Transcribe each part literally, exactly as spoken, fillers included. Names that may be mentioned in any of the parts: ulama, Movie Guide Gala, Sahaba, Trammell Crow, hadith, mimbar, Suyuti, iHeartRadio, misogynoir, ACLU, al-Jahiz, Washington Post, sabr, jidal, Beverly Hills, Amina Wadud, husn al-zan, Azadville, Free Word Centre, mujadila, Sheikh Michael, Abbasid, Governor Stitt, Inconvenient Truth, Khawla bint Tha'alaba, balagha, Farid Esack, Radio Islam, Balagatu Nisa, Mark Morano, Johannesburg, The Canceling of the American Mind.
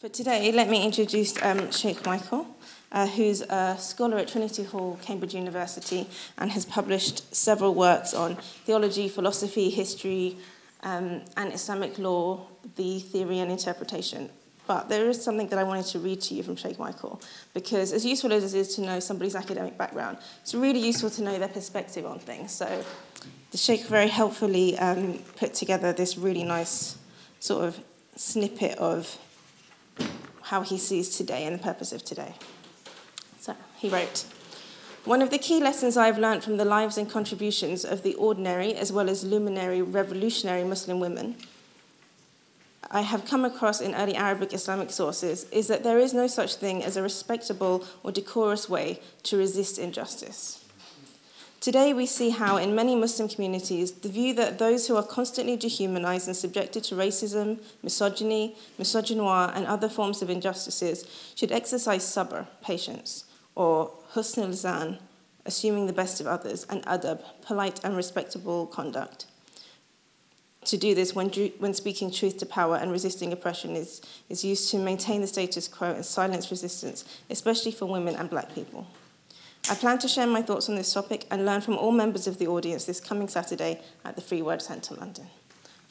For today, let me introduce um, Sheikh Michael, uh, who's a scholar at Trinity Hall, Cambridge University, and has published several works on theology, philosophy, history, um, and Islamic law, the theory and interpretation. But there is something that I wanted to read to you from Sheikh Michael, because as useful as it is to know somebody's academic background, it's really useful to know their perspective on things. So the Sheikh very helpfully um, put together this really nice sort of snippet of how he sees today and the purpose of today. So he wrote, "One of the key lessons I've learned from the lives and contributions of the ordinary as well as luminary revolutionary Muslim women I have come across in early Arabic Islamic sources is that there is no such thing as a respectable or decorous way to resist injustice. Today we see how in many Muslim communities, the view that those who are constantly dehumanized and subjected to racism, misogyny, misogynoir, and other forms of injustices should exercise sabr, patience, or husn al-zan, assuming the best of others, and adab, polite and respectable conduct. To do this when, when speaking truth to power and resisting oppression is, is used to maintain the status quo and silence resistance, especially for women and black people. I plan to share my thoughts on this topic and learn from all members of the audience this coming Saturday at the Free Word Centre, London."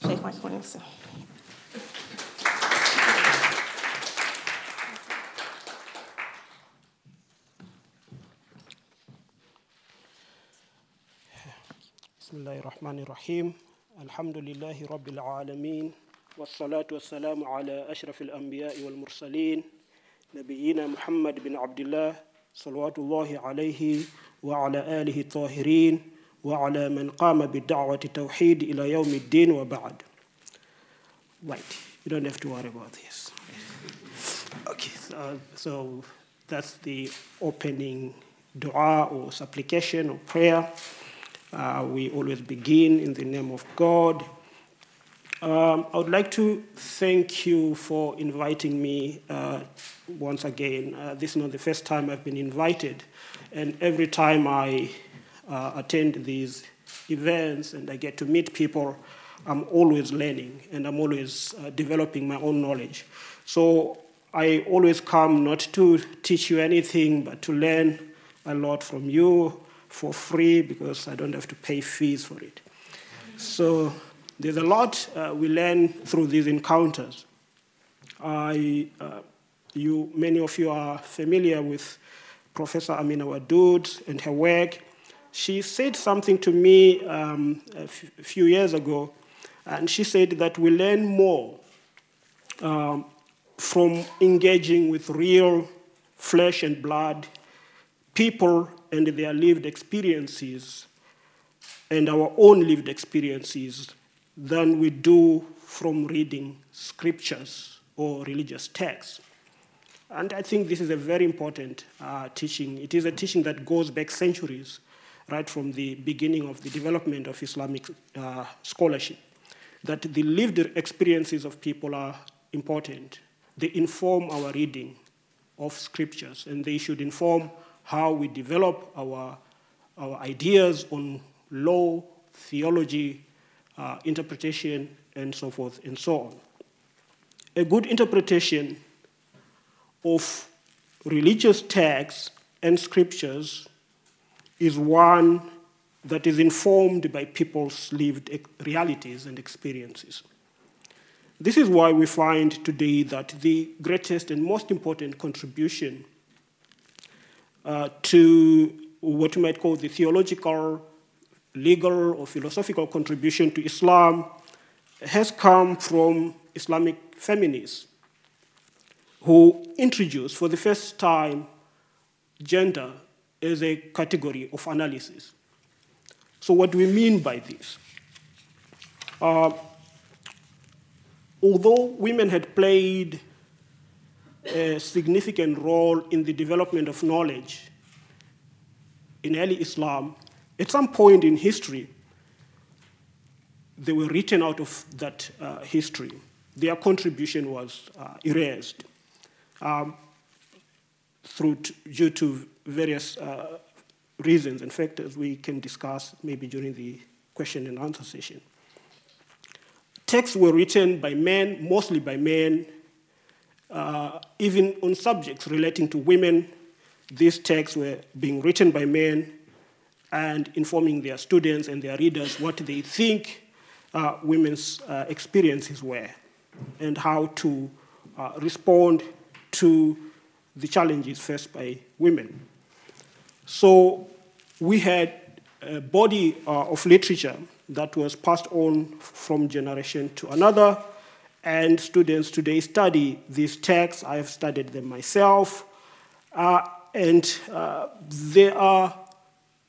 Sheikh Michael Nisa. Bismillahirrahmanirrahim. Alhamdulillahi Rabbil Alameen. Wassalatu wassalamu ala ashrafil anbiya'i wal mursaleen. Nabiyyina Muhammad bin Abdullah. Salawatullahi alayhi wa ala alihi tahirin wa ala man qama bid-da'wati tawheed ila yawmiddin wa ba'd. Right, you don't have to worry about this. Okay, so, so that's the opening dua or supplication or prayer. Uh, we always begin in the name of God. Um, I would like to thank you for inviting me uh, once again. Uh, this is not the first time I've been invited, and every time I uh, attend these events and I get to meet people, I'm always learning and I'm always uh, developing my own knowledge. So I always come not to teach you anything, but to learn a lot from you for free, because I don't have to pay fees for it. So there's a lot uh, we learn through these encounters. I, uh, you, many of you are familiar with Professor Amina Wadud and her work. She said something to me um, a, f- a few years ago, and she said that we learn more um, from engaging with real flesh and blood people and their lived experiences and our own lived experiences than we do from reading scriptures or religious texts. And I think this is a very important uh, teaching. It is a teaching that goes back centuries, right from the beginning of the development of Islamic uh, scholarship, that the lived experiences of people are important. They inform our reading of scriptures, and they should inform how we develop our, our ideas on law, theology, Uh, interpretation, and so forth, and so on. A good interpretation of religious texts and scriptures is one that is informed by people's lived realities and experiences. This is why we find today that the greatest and most important contribution uh, to what you might call the theological, legal or philosophical contribution to Islam has come from Islamic feminists who introduced for the first time gender as a category of analysis. So what do we mean by this? Uh, although women had played a significant role in the development of knowledge in early Islam, at some point in history, they were written out of that uh, history. Their contribution was uh, erased um, through t- due to various uh, reasons and factors we can discuss maybe during the question and answer session. Texts were written by men, mostly by men, Uh, even on subjects relating to women, these texts were being written by men and informing their students and their readers what they think uh, women's uh, experiences were and how to uh, respond to the challenges faced by women. So we had a body uh, of literature that was passed on from generation to another, and students today study these texts. I have studied them myself, uh, and uh, they are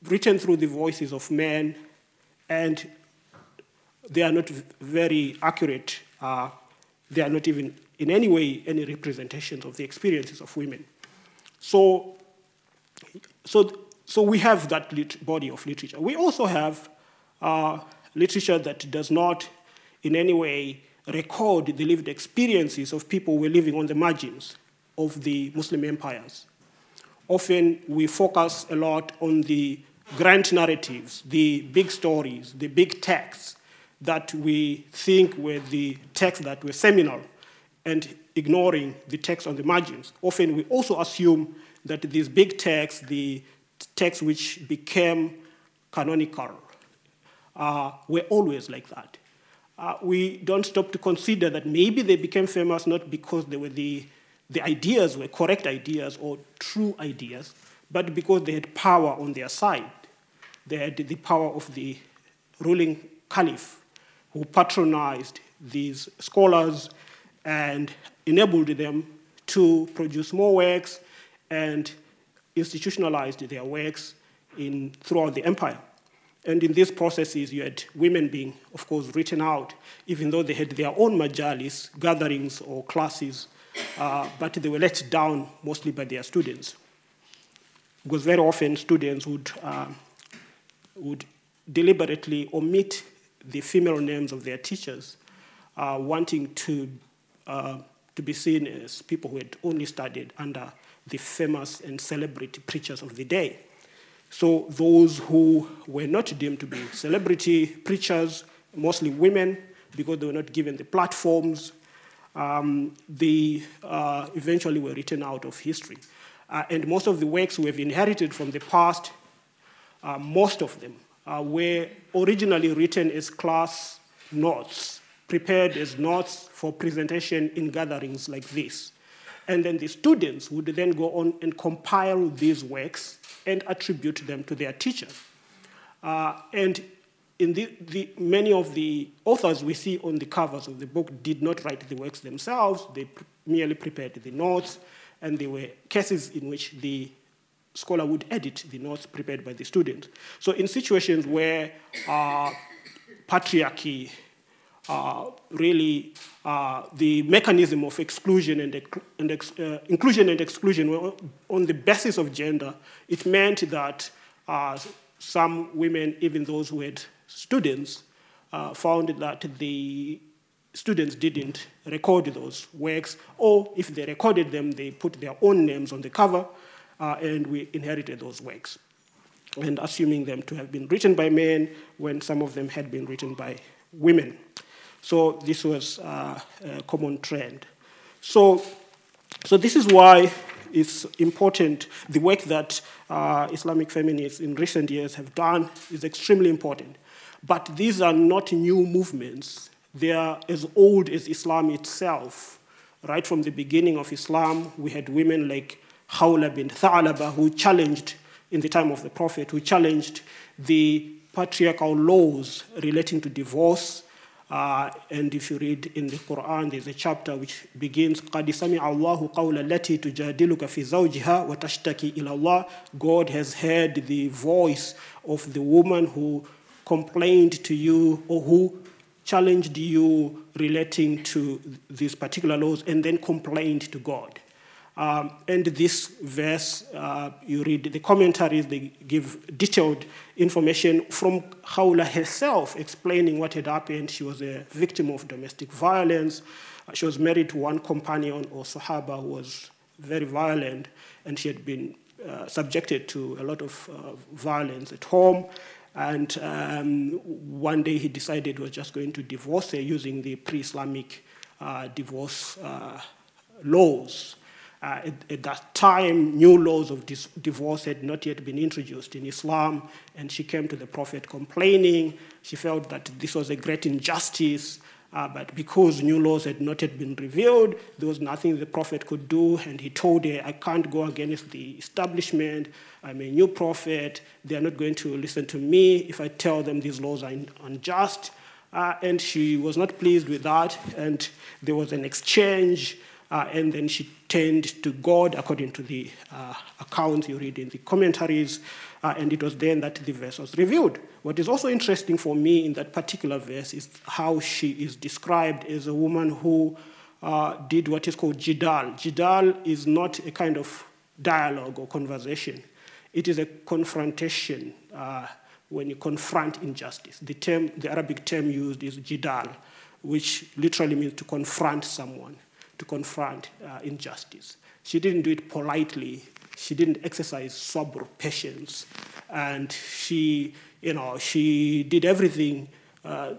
written through the voices of men, and they are not very accurate. Uh, they are not even in any way any representations of the experiences of women. So, so, so we have that lit- body of literature. We also have uh, literature that does not in any way record the lived experiences of people who were living on the margins of the Muslim empires. Often we focus a lot on the grand narratives, the big stories, the big texts that we think were the texts that were seminal, and ignoring the texts on the margins. Often we also assume that these big texts, the texts which became canonical, uh, were always like that. Uh, we don't stop to consider that maybe they became famous not because they were the, the ideas were correct ideas or true ideas, but because they had power on their side. They had the power of the ruling caliph who patronized these scholars and enabled them to produce more works and institutionalized their works in, throughout the empire. And in these processes, you had women being, of course, written out, even though they had their own majalis, gatherings or classes, uh, but they were let down mostly by their students. Because very often students would, uh, would deliberately omit the female names of their teachers, uh, wanting to, uh, to be seen as people who had only studied under the famous and celebrity preachers of the day. So those who were not deemed to be celebrity preachers, mostly women, because they were not given the platforms, um, they uh, eventually were written out of history. Uh, and most of the works we have inherited from the past, uh, most of them, uh, were originally written as class notes, prepared as notes for presentation in gatherings like this. And then the students would then go on and compile these works and attribute them to their teacher. Uh, and in the, the, many of the authors we see on the covers of the book did not write the works themselves. They pr- merely prepared the notes, and there were cases in which the scholar would edit the notes prepared by the student. So in situations where uh, patriarchy, uh, really uh, the mechanism of exclusion and, ec- and ex- uh, inclusion and exclusion were on the basis of gender, it meant that uh, some women, even those who had students, uh, found that the students didn't record those works, or if they recorded them, they put their own names on the cover, uh, and we inherited those works, and assuming them to have been written by men when some of them had been written by women. So this was uh, a common trend. So, so this is why it's important. The work that uh, Islamic feminists in recent years have done is extremely important. But these are not new movements. They are as old as Islam itself. Right from the beginning of Islam, we had women like Khawla bint Tha'alaba, who challenged, in the time of the Prophet, who challenged the patriarchal laws relating to divorce. Uh, and if you read in the Quran, there's a chapter which begins, قَدْ سَمِعَ اللَّهُ قَوْلَ الَّتِي تُجَادِلُكَ فِي زَوْجِهَا وَتَشْتَكِي إِلَى اللَّهِ. God has heard the voice of the woman who complained to you or who challenged you relating to these particular laws and then complained to God. Um, and this verse, uh, you read the commentaries, they give detailed information from Khawla herself explaining what had happened. She was a victim of domestic violence. She was married to one companion or Sahaba who was very violent, and she had been uh, subjected to a lot of uh, violence at home. And um, one day he decided he was just going to divorce her using the pre-Islamic uh, divorce uh, laws. Uh, at, at that time, new laws of dis- divorce had not yet been introduced in Islam, and she came to the Prophet complaining. She felt that this was a great injustice, uh, but because new laws had not yet been revealed, there was nothing the Prophet could do, and he told her, I can't go against the establishment, I'm a new prophet, they are not going to listen to me if I tell them these laws are in- unjust. Uh, and she was not pleased with that, and there was an exchange, Uh, and then she turned to God, according to the uh, accounts you read in the commentaries, uh, and it was then that the verse was revealed. What is also interesting for me in that particular verse is how she is described as a woman who uh, did what is called jidal. Jidal is not a kind of dialogue or conversation. It is a confrontation uh, when you confront injustice. The term, the Arabic term used is jidal, which literally means to confront someone. to confront uh, injustice. She didn't do it politely. She didn't exercise sabr, patience. And she, you know, she did everything uh,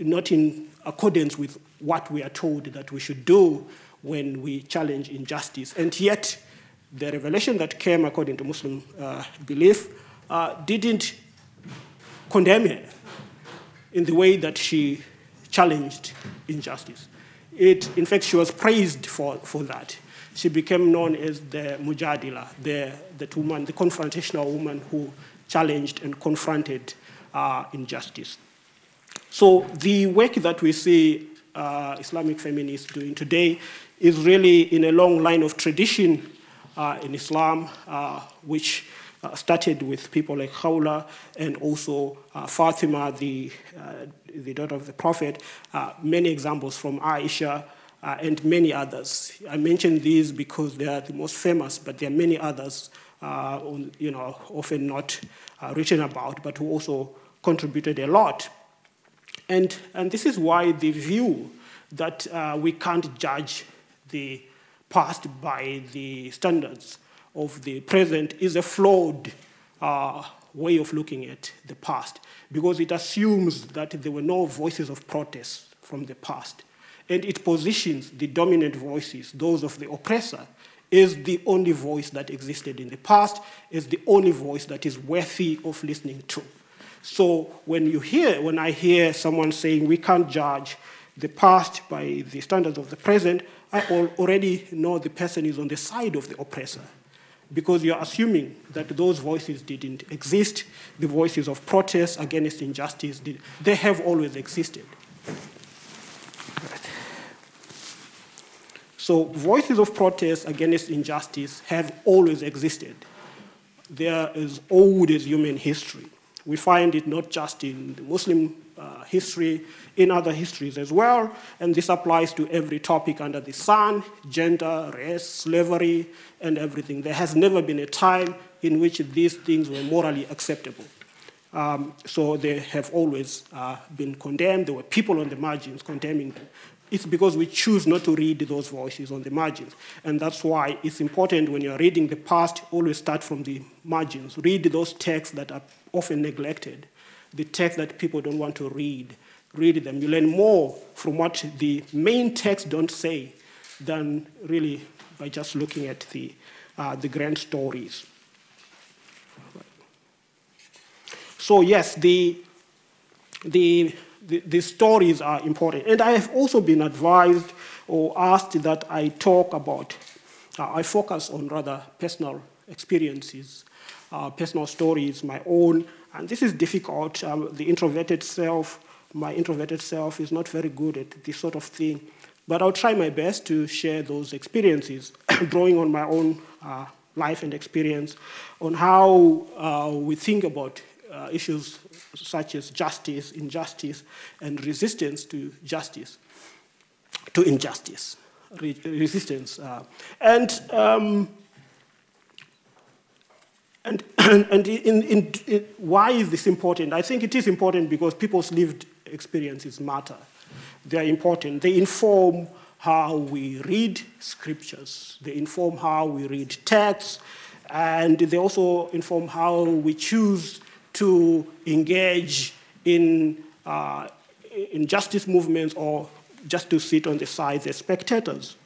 not in accordance with what we are told that we should do when we challenge injustice. And yet, the revelation that came, according to Muslim uh, belief, uh, didn't condemn her in the way that she challenged injustice. It, in fact, she was praised for, for that. She became known as the mujadila, the that woman, the confrontational woman who challenged and confronted uh, injustice. So the work that we see uh, Islamic feminists doing today is really in a long line of tradition uh, in Islam, uh, which uh, started with people like Khawla and also uh, Fatima, the uh, the daughter of the Prophet, uh, many examples from Aisha uh, and many others. I mention these because they are the most famous, but there are many others, uh, on, you know, often not uh, written about, but who also contributed a lot. And and this is why the view that uh, we can't judge the past by the standards of the present is a flawed uh, way of looking at the past, because it assumes that there were no voices of protest from the past. And it positions the dominant voices, those of the oppressor, as the only voice that existed in the past, as the only voice that is worthy of listening to. So when you hear, when I hear someone saying we can't judge the past by the standards of the present, I already know the person is on the side of the oppressor, because you're assuming that those voices didn't exist. The voices of protest against injustice, did, they have always existed. So voices of protest against injustice have always existed. They are as old as human history. We find it not just in the Muslim uh, history, in other histories as well, and this applies to every topic under the sun, gender, race, slavery, and everything. There has never been a time in which these things were morally acceptable. Um, so they have always uh, been condemned. There were people on the margins condemning them. It's because we choose not to read those voices on the margins. And that's why it's important when you're reading the past, always start from the margins. Read those texts that are often neglected, the texts that people don't want to read. Read them. You learn more from what the main texts don't say than really by just looking at the uh, the grand stories. So yes, the, the the the stories are important, and I have also been advised or asked that I talk about, uh, I focus on rather personal experiences, uh, personal stories, my own, and this is difficult. Um, the introverted self, my introverted self, is not very good at this sort of thing. But I'll try my best to share those experiences, drawing on my own uh, life and experience on how uh, we think about uh, issues such as justice, injustice, and resistance to justice, to injustice, re- resistance. Uh, and, um, and and and in, in, in, why is this important? I think it is important because people's lived experiences matter. They are important. They inform how we read scriptures. They inform how we read texts. And they also inform how we choose to engage in uh, injustice movements or just to sit on the side as spectators.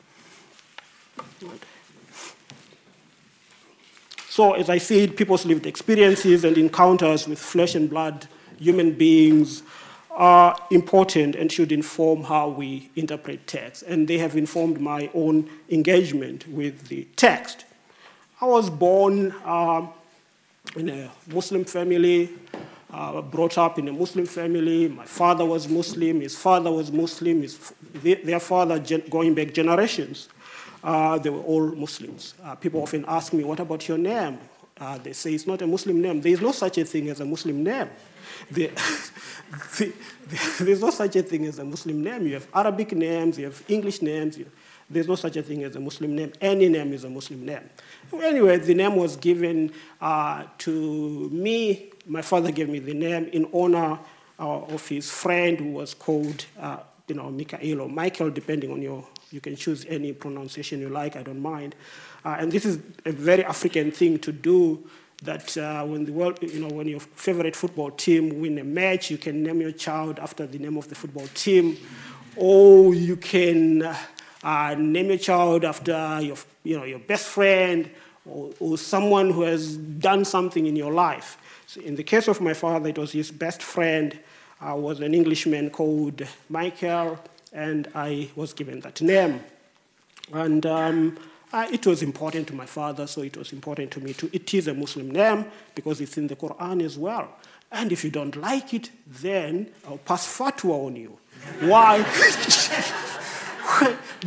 So, as I said, people's lived experiences and encounters with flesh and blood human beings are important and should inform how we interpret text, and they have informed my own engagement with the text. I was born uh, in a Muslim family, uh, brought up in a Muslim family. My father was Muslim, his father was Muslim, his, their father, going back generations, uh, they were all Muslims. Uh, people often ask me, what about your name? Uh, they say it's not a Muslim name. There is no such a thing as a Muslim name. The, the, the, there's no such a thing as a Muslim name. You have Arabic names, you have English names. You, there's no such a thing as a Muslim name. Any name is a Muslim name. Anyway, the name was given uh, to me. My father gave me the name in honor uh, of his friend who was called, uh, you know, Michael or Michael, depending on your, you can choose any pronunciation you like, I don't mind. Uh, and this is a very African thing to do. That uh, when the world, you know, when your favorite football team win a match, you can name your child after the name of the football team, or you can uh, name your child after your, you know, your best friend or, or someone who has done something in your life. So in the case of my father, it was his best friend, uh, was an Englishman called Michael, and I was given that name, and. Um, Uh, it was important to my father, so it was important to me too. It is a Muslim name because it's in the Quran as well. And if you don't like it, then I'll pass fatwa on you. Why?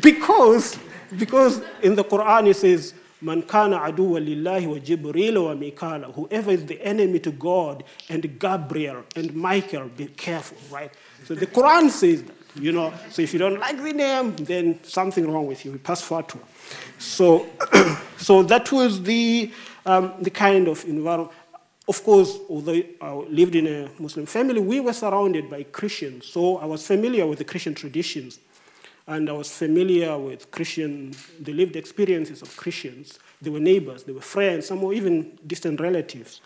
because, because in the Quran it says, Man kana aduwa lillahi wa Jibril wa Mikala. Whoever is the enemy to God and Gabriel and Michael, be careful, right? So the Quran says that. You know, so if you don't like the name, then something wrong with you. We pass fatwa. So, so that was the um, the kind of environment. Of course, although I lived in a Muslim family, we were surrounded by Christians. So I was familiar with the Christian traditions, and I was familiar with Christian the lived experiences of Christians. They were neighbors, they were friends, some were even distant relatives.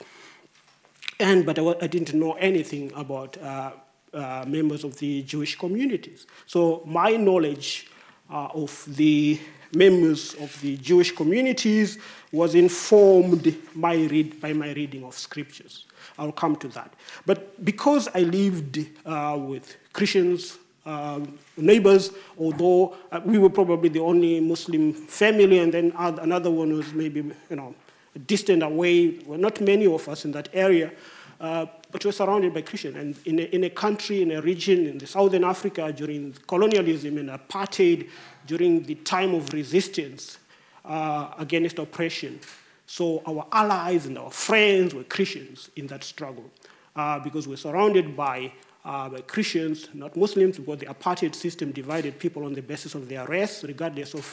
And but I, I didn't know anything about. Uh, Uh, members of the Jewish communities. So my knowledge uh, of the members of the Jewish communities was informed my read, by my reading of scriptures. I'll come to that. But because I lived uh, with Christians, uh, neighbors, although uh, we were probably the only Muslim family, and then another one was maybe, you know, distant away. There were not many of us in that area. Uh, but we're surrounded by Christians. And in a, in a country, in a region, in the Southern Africa, during colonialism and apartheid, during the time of resistance uh, against oppression. So our allies and our friends were Christians in that struggle uh, because we're surrounded by, uh, by Christians, not Muslims, because the apartheid system divided people on the basis of their race, regardless of,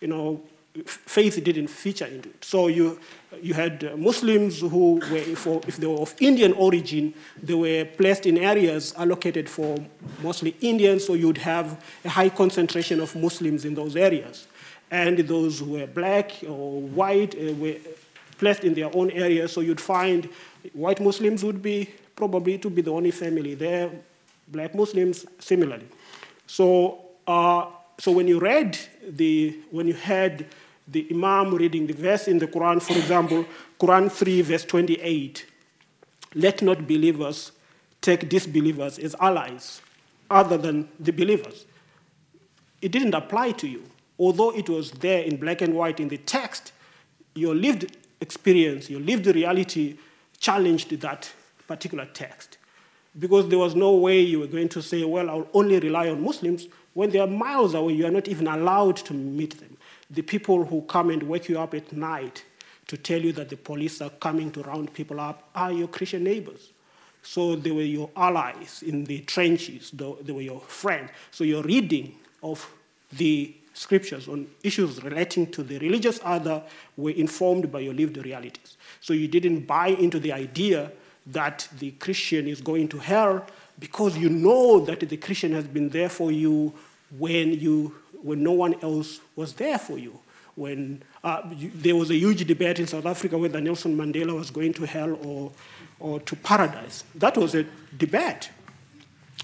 you know, faith didn't feature into it. So you you had Muslims who were, if, if they were of Indian origin, they were placed in areas allocated for mostly Indians, so you'd have a high concentration of Muslims in those areas. And those who were black or white uh, were placed in their own areas, so you'd find white Muslims would be probably to be the only family there, black Muslims similarly. So uh, so when you read the when you heard the Imam reading the verse in the Quran, for example, Quran three, verse twenty-eight, let not believers take disbelievers as allies other than the believers. It didn't apply to you. Although it was there in black and white in the text, your lived experience, your lived reality challenged that particular text. Because there was no way you were going to say, well, I'll only rely on Muslims. When they are miles away, you are not even allowed to meet them. The people who come and wake you up at night to tell you that the police are coming to round people up are your Christian neighbors. So they were your allies in the trenches. They were your friends. So your reading of the scriptures on issues relating to the religious other were informed by your lived realities. So you didn't buy into the idea that the Christian is going to hell, because you know that the Christian has been there for you when you when no one else was there for you. When uh, you, there was a huge debate in South Africa whether Nelson Mandela was going to hell or or to paradise. That was a debate.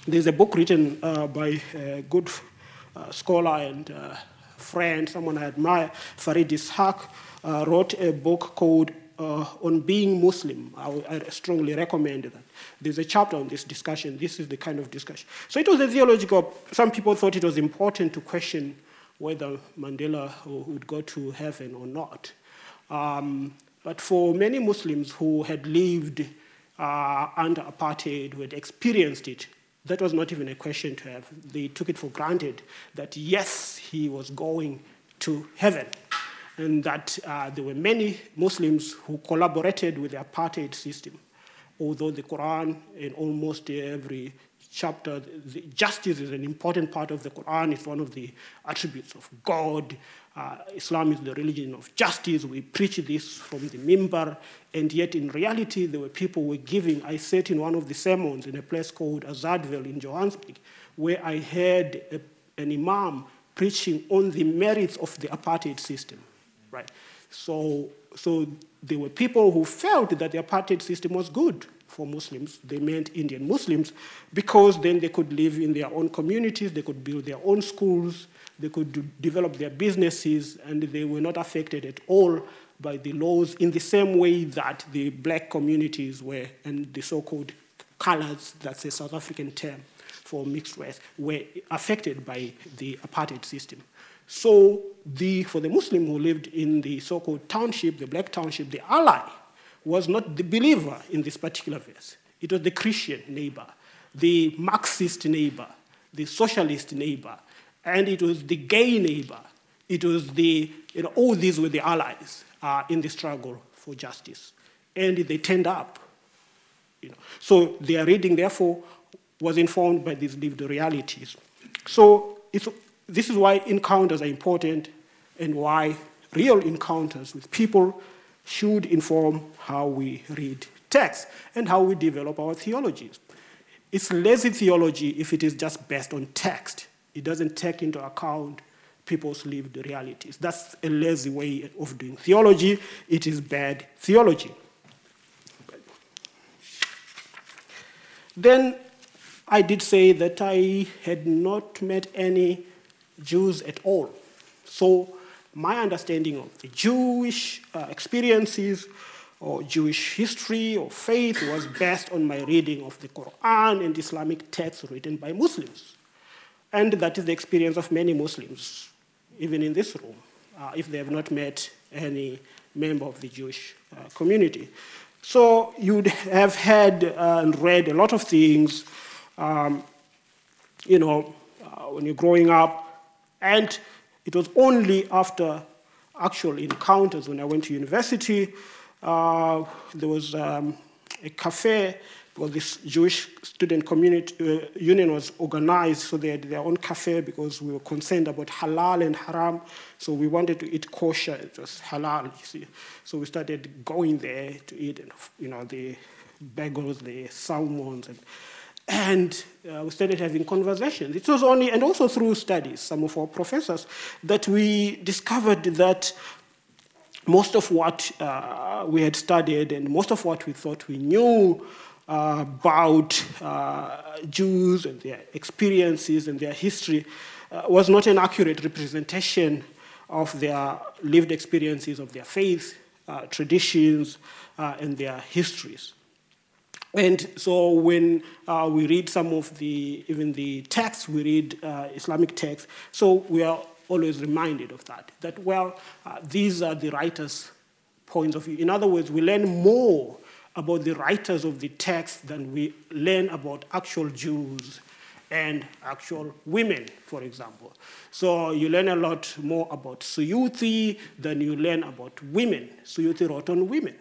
There's a book written uh, by a good uh, scholar and uh, friend, someone I admire, Farid Esack, uh, wrote a book called uh, On Being Muslim. I, I strongly recommend that. There's a chapter on this discussion. This is the kind of discussion. So it was a theological, some people thought it was important to question whether Mandela would go to heaven or not. Um, but for many Muslims who had lived uh, under apartheid, who had experienced it, that was not even a question to have. They took it for granted that, yes, he was going to heaven, and that uh, there were many Muslims who collaborated with the apartheid system. Although the Quran, in almost every chapter, the justice is an important part of the Quran. It's one of the attributes of God. Uh, Islam is the religion of justice. We preach this from the mimbar. And yet, in reality, there were people who were giving. I sat in one of the sermons in a place called Azadville in Johannesburg, where I heard a, an imam preaching on the merits of the apartheid system. Right? So, so there were people who felt that the apartheid system was good for Muslims. They meant Indian Muslims, because then they could live in their own communities, they could build their own schools, they could do, develop their businesses, and they were not affected at all by the laws in the same way that the black communities were, and the so-called colors, that's a South African term for mixed race, were affected by the apartheid system. So the, for the Muslim who lived in the so-called township, the black township, the ally was not the believer in this particular verse. It was the Christian neighbor, the Marxist neighbor, the socialist neighbor, and it was the gay neighbor. It was the, you know, all these were the allies uh, in the struggle for justice. And they turned up. You know. So their reading, therefore, was informed by these lived realities. So it's, this is why encounters are important, and why real encounters with people should inform how we read texts and how we develop our theologies. It's lazy theology if it is just based on text. It doesn't take into account people's lived realities. That's a lazy way of doing theology. It is bad theology. Then I did say that I had not met any Jews at all. So my understanding of the Jewish uh, experiences or Jewish history or faith was based on my reading of the Quran and Islamic texts written by Muslims. And that is the experience of many Muslims, even in this room, uh, if they have not met any member of the Jewish uh, community. So you'd have had uh, and read a lot of things, um, you know, uh, when you're growing up. And it was only after actual encounters when I went to university. Uh, there was um, a cafe, because this Jewish student community uh, union was organized, so they had their own cafe because we were concerned about halal and haram. So we wanted to eat kosher, it was halal, you see. So we started going there to eat, and, you know, the bagels, the salmons, and And uh, we started having conversations. It was only, and also through studies, some of our professors, that we discovered that most of what uh, we had studied and most of what we thought we knew uh, about uh, Jews and their experiences and their history uh, was not an accurate representation of their lived experiences, of their faith, uh, traditions, uh, and their histories. And so when uh, we read some of the, even the texts, we read uh, Islamic texts, so we are always reminded of that, that, well, uh, these are the writers' points of view. In other words, we learn more about the writers of the text than we learn about actual Jews and actual women, for example. So you learn a lot more about Suyuti than you learn about women. Suyuti wrote on women.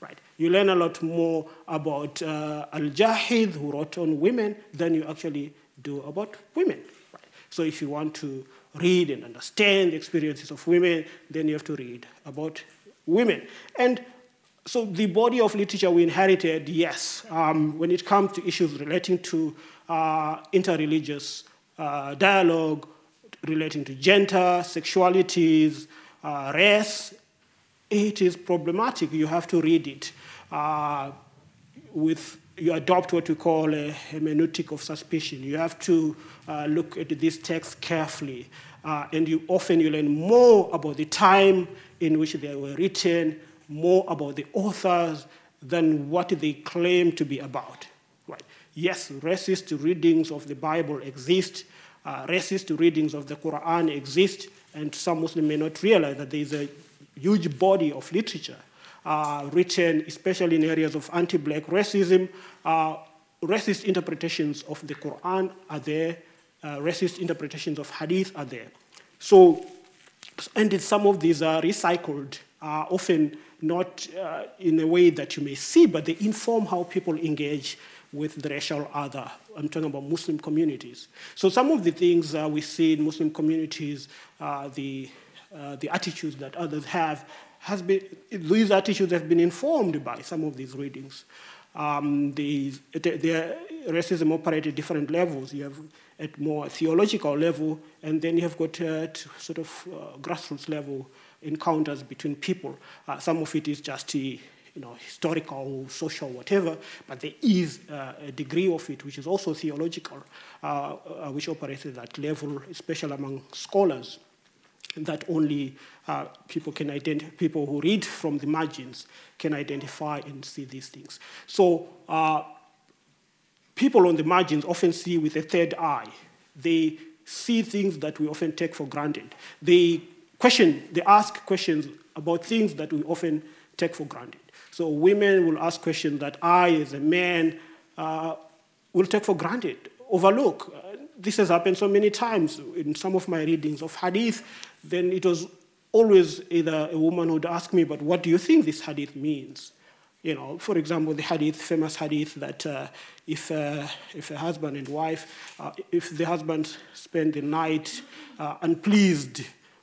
Right. You learn a lot more about uh, al-Jahiz, who wrote on women, than you actually do about women. Right. So if you want to read and understand the experiences of women, then you have to read about women. And so the body of literature we inherited, yes, um, when it comes to issues relating to uh, interreligious uh, dialogue, relating to gender, sexualities, uh, race, it is problematic. You have to read it uh, with, you adopt what we call a hermeneutic of suspicion. You have to uh, look at this text carefully. uh, and you often you learn more about the time in which they were written, more about the authors than what they claim to be about. Right? Yes, racist readings of the Bible exist, uh, racist readings of the Quran exist, and some Muslims may not realize that there is a huge body of literature uh, written, especially in areas of anti-black racism. Uh, racist interpretations of the Quran are there. Uh, racist interpretations of hadith are there. So, and some of these are recycled, uh, often not uh, in a way that you may see, but they inform how people engage with the racial other. I'm talking about Muslim communities. So some of the things uh, we see in Muslim communities, uh, the uh, the attitudes that others have, has been these attitudes have been informed by some of these readings. Um, the, the, the racism operates at different levels. You have at more theological level, and then you have got at sort of uh, grassroots level encounters between people. Uh, some of it is just a, you know, historical, social, whatever, but there is uh, a degree of it which is also theological, uh, uh, which operates at that level, especially among scholars, that only uh, people can identify, people who read from the margins can identify and see these things. So uh, people on the margins often see with a third eye. They see things that we often take for granted. They question, they ask questions about things that we often take for granted. So women will ask questions that I, as a man, uh, will take for granted, overlook. This has happened so many times in some of my readings of hadith. Then it was always either a woman would ask me, but what do you think this hadith means? You know, for example, the hadith, famous hadith that uh, if uh, if a husband and wife, uh, if the husband spend the night uh, unpleased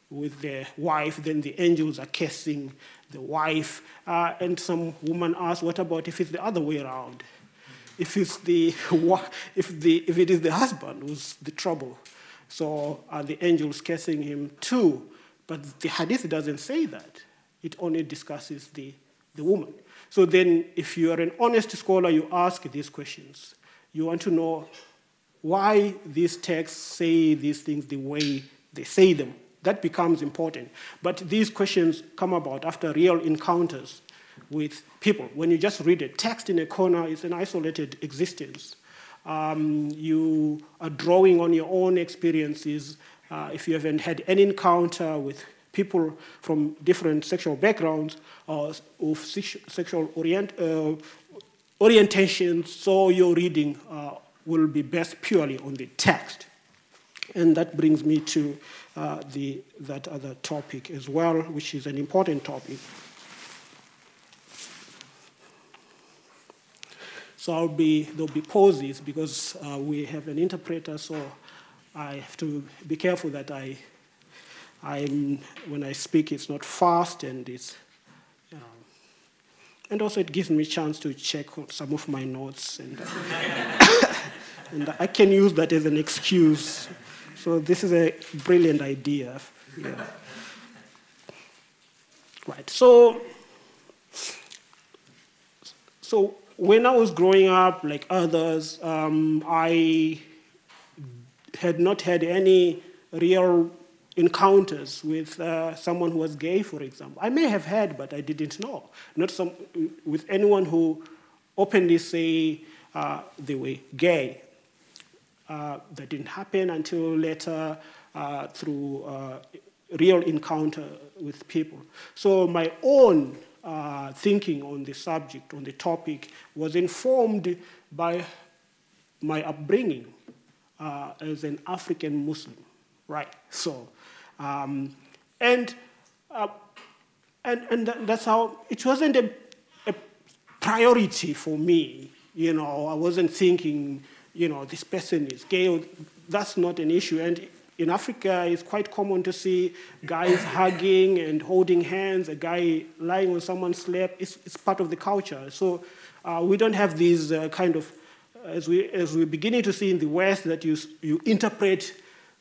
with the wife, then the angels are cursing the wife. Uh, and some woman asked, what about if it's the other way around? If it's the if the if it is the husband who's the trouble, so are the angels cursing him too? But the hadith doesn't say that. It only discusses the the woman. So then, if you are an honest scholar, you ask these questions. You want to know why these texts say these things the way they say them. That becomes important. But these questions come about after real encounters with people. When you just read a text in a corner, it's an isolated existence. Um, you are drawing on your own experiences. Uh, if you haven't had any encounter with people from different sexual backgrounds or uh, of se- sexual orient- uh, orientations, so your reading uh, will be based purely on the text. And that brings me to uh, the that other topic as well, which is an important topic. So I'll be, there'll be pauses because uh, we have an interpreter, so I have to be careful that I, I'm, when I speak, it's not fast, and it's, um, and also it gives me a chance to check some of my notes, and, and I can use that as an excuse. So this is a brilliant idea. Yeah. Right, so, so, when I was growing up, like others, um, I had not had any real encounters with uh, someone who was gay, for example. I may have had, but I didn't know. Not some with anyone who openly say uh, they were gay. Uh, that didn't happen until later uh, through uh, real encounter with people. So my own Uh, thinking on the subject, on the topic, was informed by my upbringing uh, as an African Muslim, right? So, um, and, uh, and and th- that's how, it wasn't a, a priority for me, you know, I wasn't thinking, you know, this person is gay, or, that's not an issue. And in Africa, it's quite common to see guys hugging and holding hands, a guy lying on someone's lap. It's, it's part of the culture. So uh, we don't have these uh, kind of, as, we, as we're beginning to see in the West, that you, you interpret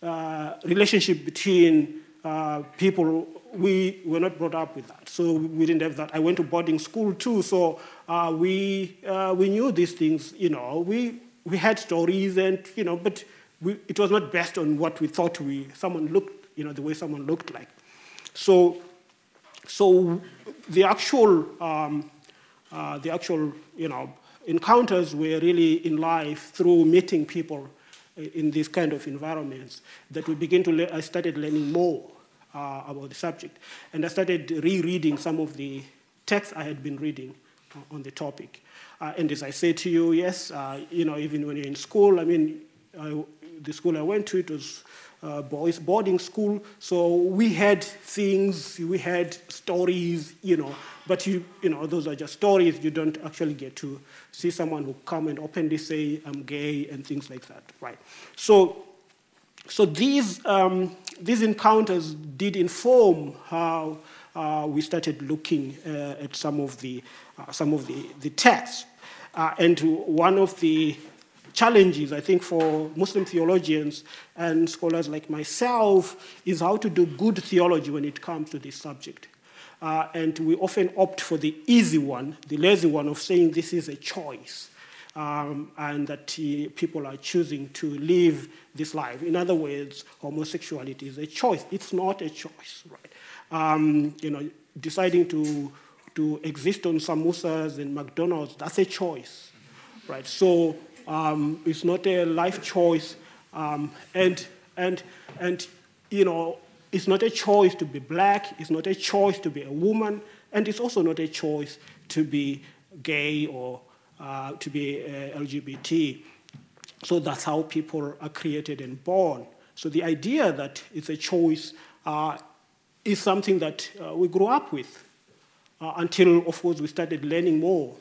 uh, relationship between uh, people. We were not brought up with that. So we didn't have that. I went to boarding school too, so uh, we, uh, we knew these things, you know. We, we had stories and, you know, but... We, it was not based on what we thought we someone looked you know, the way someone looked like. So, so the actual, um, uh, the actual, you know, encounters were really in life through meeting people in these kind of environments that we begin to. Le- I started learning more uh, about the subject, and I started rereading some of the texts I had been reading on the topic. Uh, and as I say to you, yes, uh, you know, even when you're in school, I mean, I, the school I went to, it was a boys' boarding school, so we had things, we had stories, you know, but you, you know, those are just stories. You don't actually get to see someone who come and openly say, I'm gay, and things like that, right? So, so these, um, these encounters did inform how Uh, we started looking uh, at some of the uh, some of the, the texts, uh, and one of the challenges I think for Muslim theologians and scholars like myself is how to do good theology when it comes to this subject, uh, and we often opt for the easy one, the lazy one of saying this is a choice, um, and that uh, people are choosing to live this life. In other words, homosexuality is a choice. It's not a choice, right? Um, you know, deciding to to exist on samosas and McDonald's, that's a choice, right? So um, it's not a life choice, um, and and and you know, it's not a choice to be black. It's not a choice to be a woman, and it's also not a choice to be gay or uh, to be uh, L G B T. So that's how people are created and born. So the idea that it's a choice. Uh, is something that uh, we grew up with uh, until, of course, we started learning more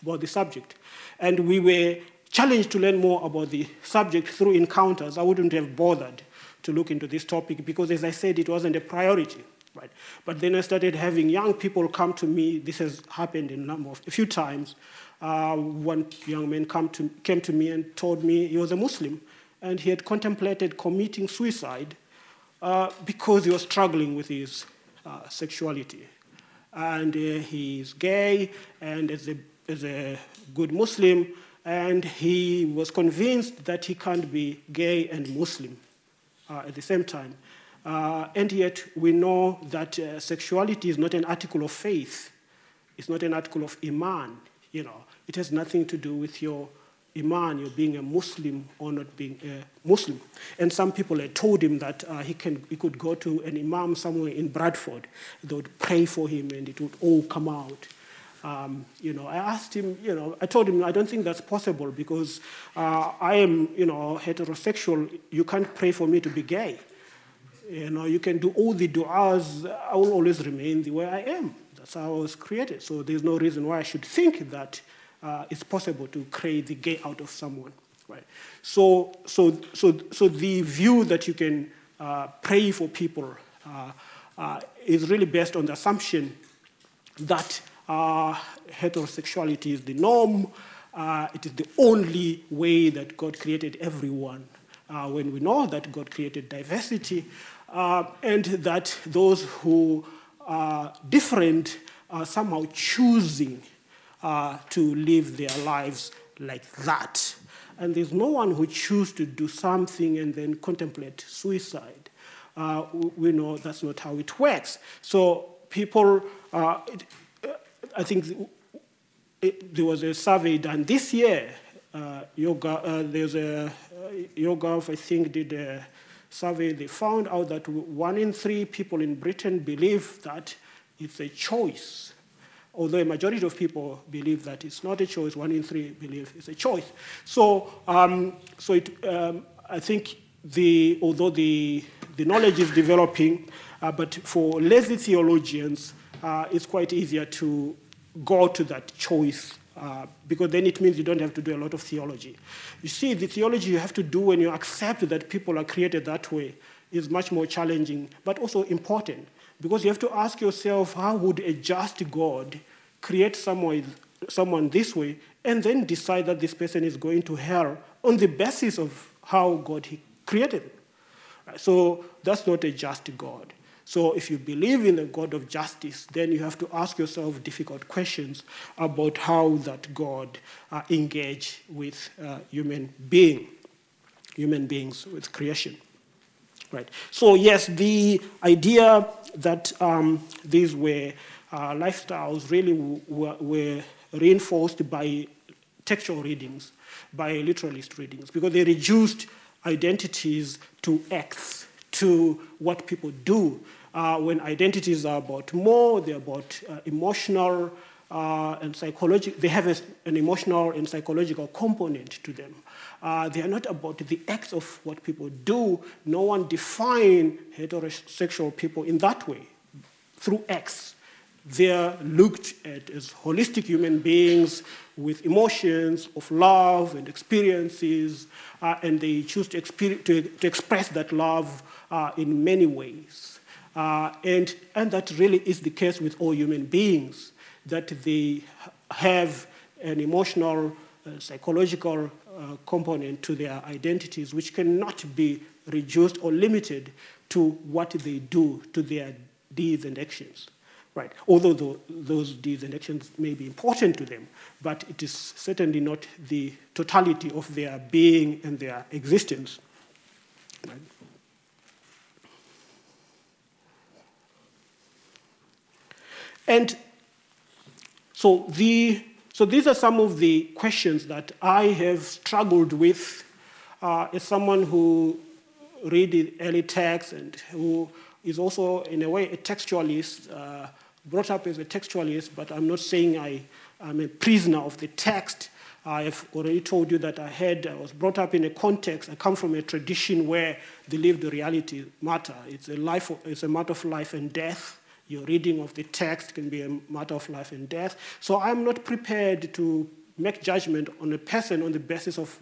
about the subject. And we were challenged to learn more about the subject through encounters. I wouldn't have bothered to look into this topic because, as I said, it wasn't a priority, right? But then I started having young people come to me. This has happened in a number of, a few times. Uh, one young man come to, came to me and told me he was a Muslim and he had contemplated committing suicide Uh, because he was struggling with his uh, sexuality. And uh, he's gay and is a, is a good Muslim, and he was convinced that he can't be gay and Muslim uh, at the same time. Uh, and yet we know that uh, sexuality is not an article of faith. It's not an article of iman, you know. It has nothing to do with your iman, you're being a Muslim or not being a Muslim. And some people had told him that uh, he can, he could go to an imam somewhere in Bradford. They would pray for him and it would all come out. Um, you know, I asked him, you know, I told him, I don't think that's possible because uh, I am, you know, heterosexual. You can't pray for me to be gay. You know, you can do all the du'as. I will always remain the way I am. That's how I was created. So there's no reason why I should think that Uh, it's possible to create the gay out of someone, right? So, so, so, so the view that you can uh, pray for people uh, uh, is really based on the assumption that uh, heterosexuality is the norm. Uh, it is the only way that God created everyone. Uh, when we know that God created diversity, uh, and that those who are different are somehow choosing Uh, to live their lives like that. And there's no one who chooses to do something and then contemplate suicide. Uh, we know that's not how it works. So people, uh, it, uh, I think it, it, there was a survey done this year. Uh, yoga, uh, there's a, uh, YouGov, I think, did a survey. They found out that one in three people in Britain believe that it's a choice. Although a majority of people believe that it's not a choice, one in three believe it's a choice. So, um, so it, um, I think the although the the knowledge is developing, uh, but for lazy theologians, uh, it's quite easier to go to that choice uh, because then it means you don't have to do a lot of theology. You see, the theology you have to do when you accept that people are created that way is much more challenging, but also important. Because you have to ask yourself, how would a just God create someone, someone this way and then decide that this person is going to hell on the basis of how God he created them? So that's not a just God. So if you believe in the God of justice, then you have to ask yourself difficult questions about how that God uh, engage with uh, human being, human beings with creation. Right. So yes, the idea that um, these were uh, lifestyles really w w were reinforced by textual readings, by literalist readings, because they reduced identities to acts, to what people do. Uh, when identities are about more, they're about uh, emotional uh, and psychological, they have a, an emotional and psychological component to them. Uh, they are not about the acts of what people do. No one defines heterosexual people in that way, through acts. They are looked at as holistic human beings with emotions of love and experiences, uh, and they choose to, exper to, to express that love uh, in many ways. Uh, and, and that really is the case with all human beings, that they have an emotional, uh, psychological uh, component to their identities, which cannot be reduced or limited to what they do, to their deeds and actions. Right. Although the, those deeds and actions may be important to them, but it is certainly not the totality of their being and their existence. Right. And so, the, so these are some of the questions that I have struggled with uh, as someone who read the early texts and who is also, in a way, a textualist, uh, brought up as a textualist, but I'm not saying I, I'm a prisoner of the text. I have already told you that I had, I was brought up in a context, I come from a tradition where the lived reality matter. It's a, life, it's a matter of life and death. Your reading of the text can be a matter of life and death. So I'm not prepared to make judgment on a person on the basis of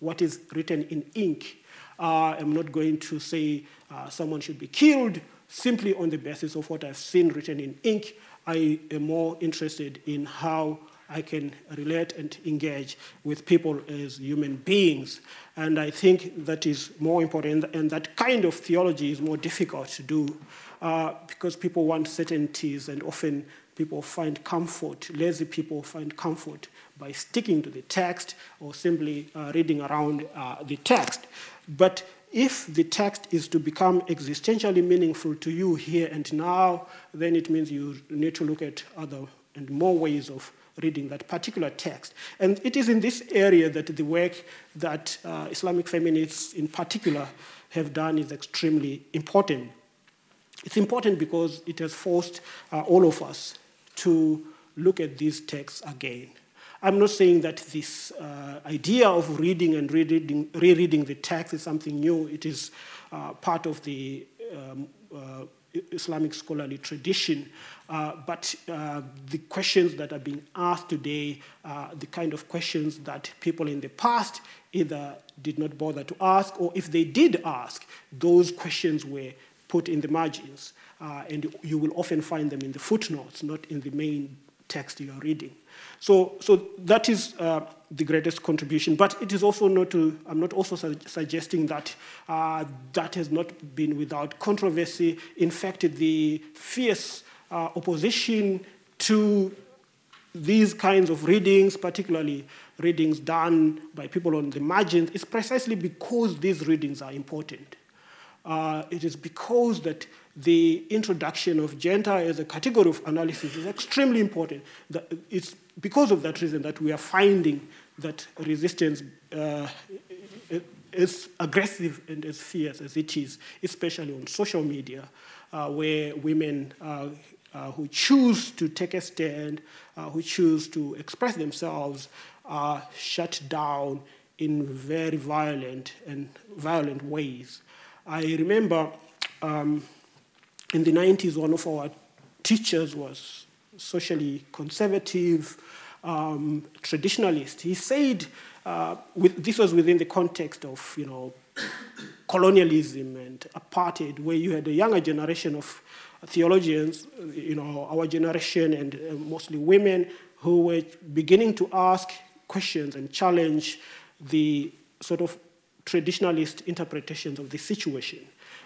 what is written in ink. Uh, I'm not going to say uh, someone should be killed simply on the basis of what I've seen written in ink. I am more interested in how I can relate and engage with people as human beings. And I think that is more important, and that kind of theology is more difficult to do uh, because people want certainties, and often people find comfort, lazy people find comfort by sticking to the text or simply uh, reading around uh, the text. But if the text is to become existentially meaningful to you here and now, then it means you need to look at other and more ways of reading that particular text. And it is in this area that the work that uh, Islamic feminists in particular have done is extremely important. It's important because it has forced uh, all of us to look at these texts again. I'm not saying that this uh, idea of reading and rereading, rereading the text is something new. It is uh, part of the um, uh, Islamic scholarly tradition. Uh, but uh, the questions that are being asked today, uh, the kind of questions that people in the past either did not bother to ask, or if they did ask, those questions were put in the margins. Uh, and you will often find them in the footnotes, not in the main text you are reading. So, so that is uh, the greatest contribution. But it is also not to, I'm not also su suggesting that uh, that has not been without controversy. In fact, the fierce uh, opposition to these kinds of readings, particularly readings done by people on the margins, is precisely because these readings are important. Uh, it is because that the introduction of gender as a category of analysis is extremely important. That it's because of that reason that we are finding that resistance uh, is aggressive and as fierce as it is, especially on social media, uh, where women uh, uh, who choose to take a stand, uh, who choose to express themselves, are shut down in very violent and violent ways. I remember um, in the nineties, one of our teachers was socially conservative, um, traditionalist. He said, uh, with, this was within the context of, you know, colonialism and apartheid, where you had a younger generation of theologians, you know, our generation and uh, mostly women, who were beginning to ask questions and challenge the sort of traditionalist interpretations of the situation,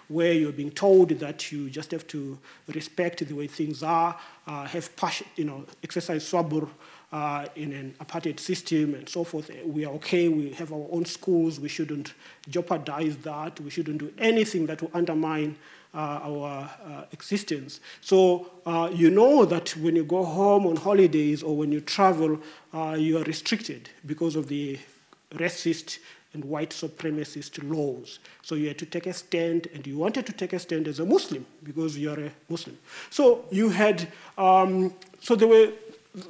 where you're being told that you just have to respect the way things are, uh, have passion, you know, exercise sabr, uh, in an apartheid system and so forth. We are okay, we have our own schools, we shouldn't jeopardize that, we shouldn't do anything that will undermine Uh, our uh, existence. So uh, you know that when you go home on holidays or when you travel, uh, you are restricted because of the racist and white supremacist laws. So you had to take a stand, and you wanted to take a stand as a Muslim because you are a Muslim. So you had, um, so there were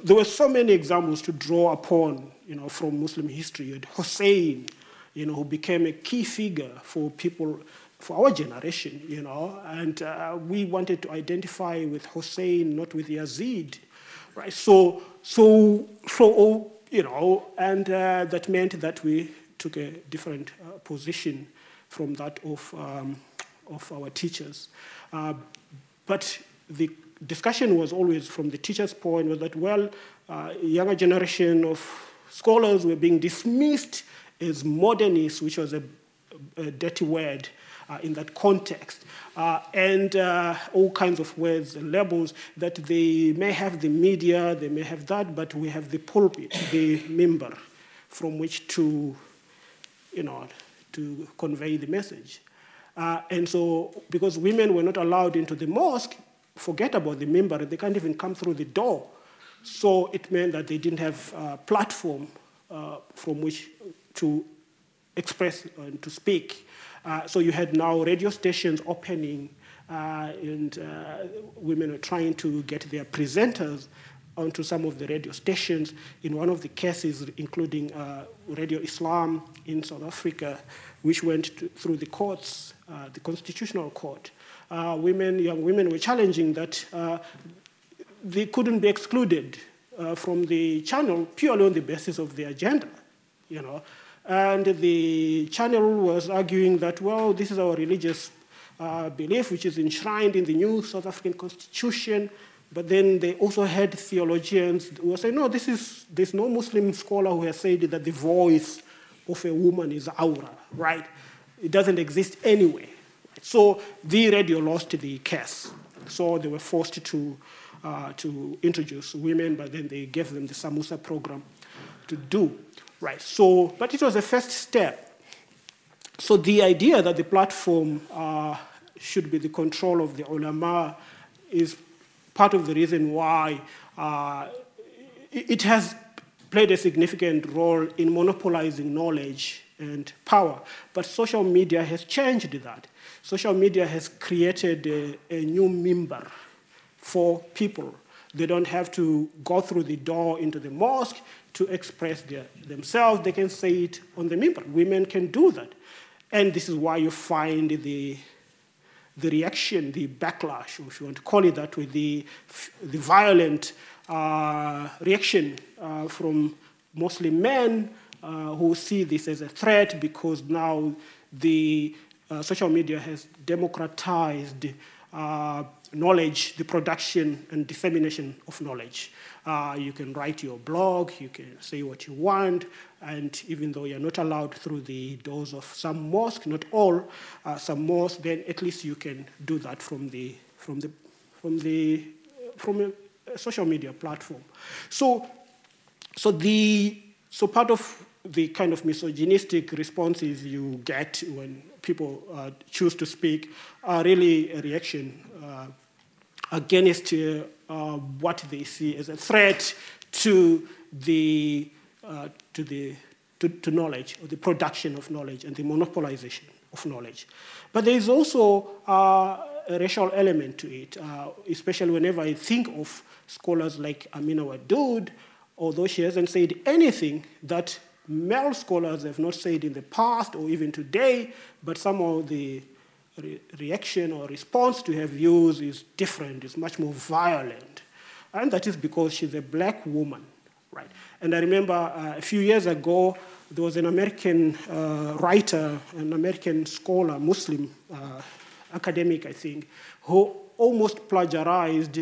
there were so many examples to draw upon, you know, from Muslim history. You had Hussein, you know, who became a key figure for people. For our generation, you know, and uh, we wanted to identify with Hussein, not with Yazid, right? So, so, so, you know, and uh, that meant that we took a different uh, position from that of um, of our teachers. Uh, but the discussion was always from the teachers' point was that, well, uh, younger generation of scholars were being dismissed as modernists, which was a, a dirty word. Uh, in that context, uh, and uh, all kinds of words and labels that they may have the media, they may have that, but we have the pulpit, the mimbar, from which to, you know, to convey the message. Uh, and so, because women were not allowed into the mosque, forget about the mimbar, they can't even come through the door. So it meant that they didn't have a platform uh, from which to express and to speak. Uh, so you had now radio stations opening, uh, and uh, women were trying to get their presenters onto some of the radio stations. In one of the cases, including uh, Radio Islam in South Africa, which went to, through the courts, uh, the Constitutional Court, uh, women, young women were challenging that uh, they couldn't be excluded uh, from the channel purely on the basis of their gender, you know. And the channel was arguing that, well, this is our religious uh, belief, which is enshrined in the new South African Constitution. But then they also had theologians who were saying, no, this is, there's no Muslim scholar who has said that the voice of a woman is aura, right? It doesn't exist anyway. So the radio lost the case. So they were forced to, uh, to introduce women, but then they gave them the Samusa program to do. Right, so, but it was a first step. So the idea that the platform uh, should be the control of the ulama is part of the reason why uh, it has played a significant role in monopolizing knowledge and power. But social media has changed that. Social media has created a, a new mimbar for people. They don't have to go through the door into the mosque to express their, themselves. They can say it on the mimbar. Women can do that. And this is why you find the, the reaction, the backlash, or if you want to call it that, with the, the violent uh, reaction uh, from mostly men uh, who see this as a threat because now the uh, social media has democratized uh, knowledge, the production and dissemination of knowledge. Uh, you can write your blog, you can say what you want, and even though you're not allowed through the doors of some mosque, not all, uh, some mosque, then at least you can do that from the from the from the from a social media platform. So, so the so part of the kind of misogynistic responses you get when people uh, choose to speak are really a reaction uh, against uh, uh, what they see as a threat to the uh, to the to, to knowledge, or the production of knowledge, and the monopolization of knowledge. But there is also uh, a racial element to it, uh, especially whenever I think of scholars like Amina Wadud, although she hasn't said anything that male scholars have not said in the past or even today, but somehow the re- reaction or response to her views is different, it's much more violent. And that is because she's a black woman, right? And I remember uh, a few years ago, there was an American uh, writer, an American scholar, Muslim uh, academic, I think, who almost plagiarized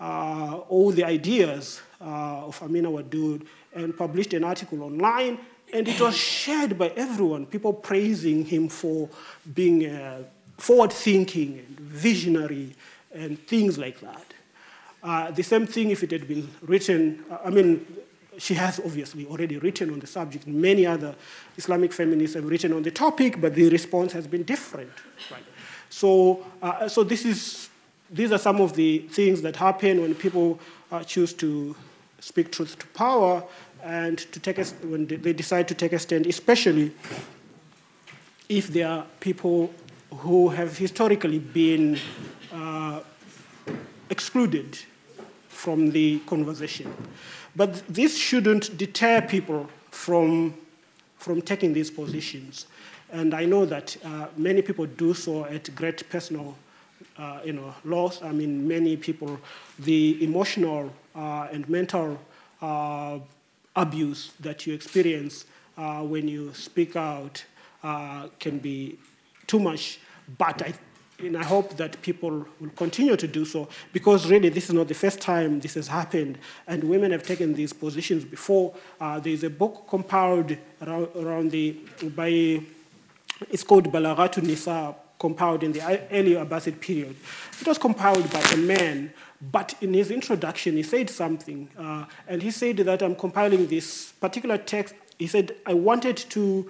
uh, all the ideas uh, of Amina Wadud and published an article online, and it was shared by everyone, people praising him for being uh, forward-thinking and visionary and things like that. Uh, the same thing if it had been written, uh, I mean, she has obviously already written on the subject. Many other Islamic feminists have written on the topic, but the response has been different. Right? So, uh, so this is these are some of the things that happen when people uh, choose to speak truth to power and to take a, when they decide to take a stand, especially if they are people who have historically been uh, excluded from the conversation. But this shouldn't deter people from, from taking these positions. And I know that uh, many people do so at great personal uh, you know, loss. I mean, many people, the emotional uh, and mental uh, abuse that you experience uh, when you speak out uh, can be too much, but I, and I hope that people will continue to do so, because really this is not the first time this has happened, and women have taken these positions before. Uh, there is a book compiled around, around the, by, it's called Balagatu Nisa, compiled in the early Abbasid period. It was compiled by a man, but in his introduction he said something, uh, and he said that I'm compiling this particular text. He said, I wanted to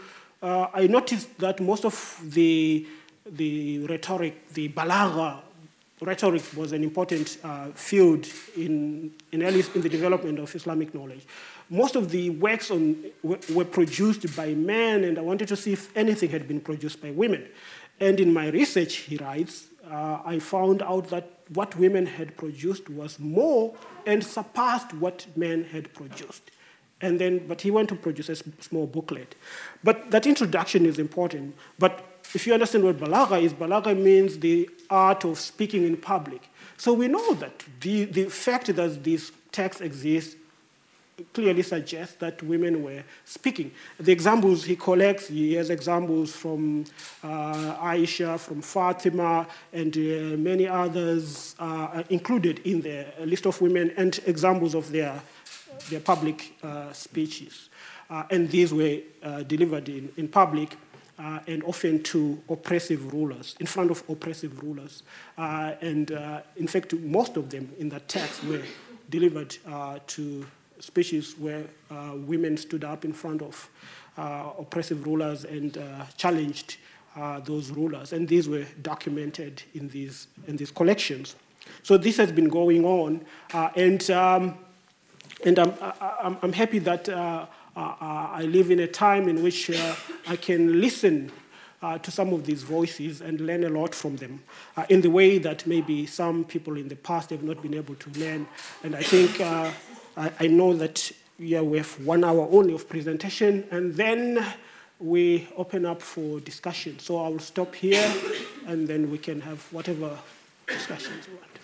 Uh, I noticed that most of the, the rhetoric, the balagha rhetoric, was an important uh, field in, in, early, in the development of Islamic knowledge. Most of the works on, w- were produced by men, and I wanted to see if anything had been produced by women. And in my research, he writes, uh, I found out that what women had produced was more and surpassed what men had produced. And then, but he went to produce a small booklet. But that introduction is important. But if you understand what balagha is, balagha means the art of speaking in public. So we know that the, the fact that these texts exist clearly suggests that women were speaking. The examples he collects, he has examples from uh, Aisha, from Fatima, and uh, many others uh, included in the list of women and examples of their their public uh, speeches. Uh, and these were uh, delivered in, in public uh, and often to oppressive rulers, in front of oppressive rulers. Uh, and uh, in fact, most of them in that text were delivered uh, to speeches where uh, women stood up in front of uh, oppressive rulers and uh, challenged uh, those rulers. And these were documented in these, in these collections. So this has been going on. Uh, and... Um, And I'm, I'm, I'm happy that uh, I live in a time in which uh, I can listen uh, to some of these voices and learn a lot from them uh, in the way that maybe some people in the past have not been able to learn. And I think uh, I, I know that yeah, we have one hour only of presentation, and then we open up for discussion. So I will stop here, and then we can have whatever discussions we want.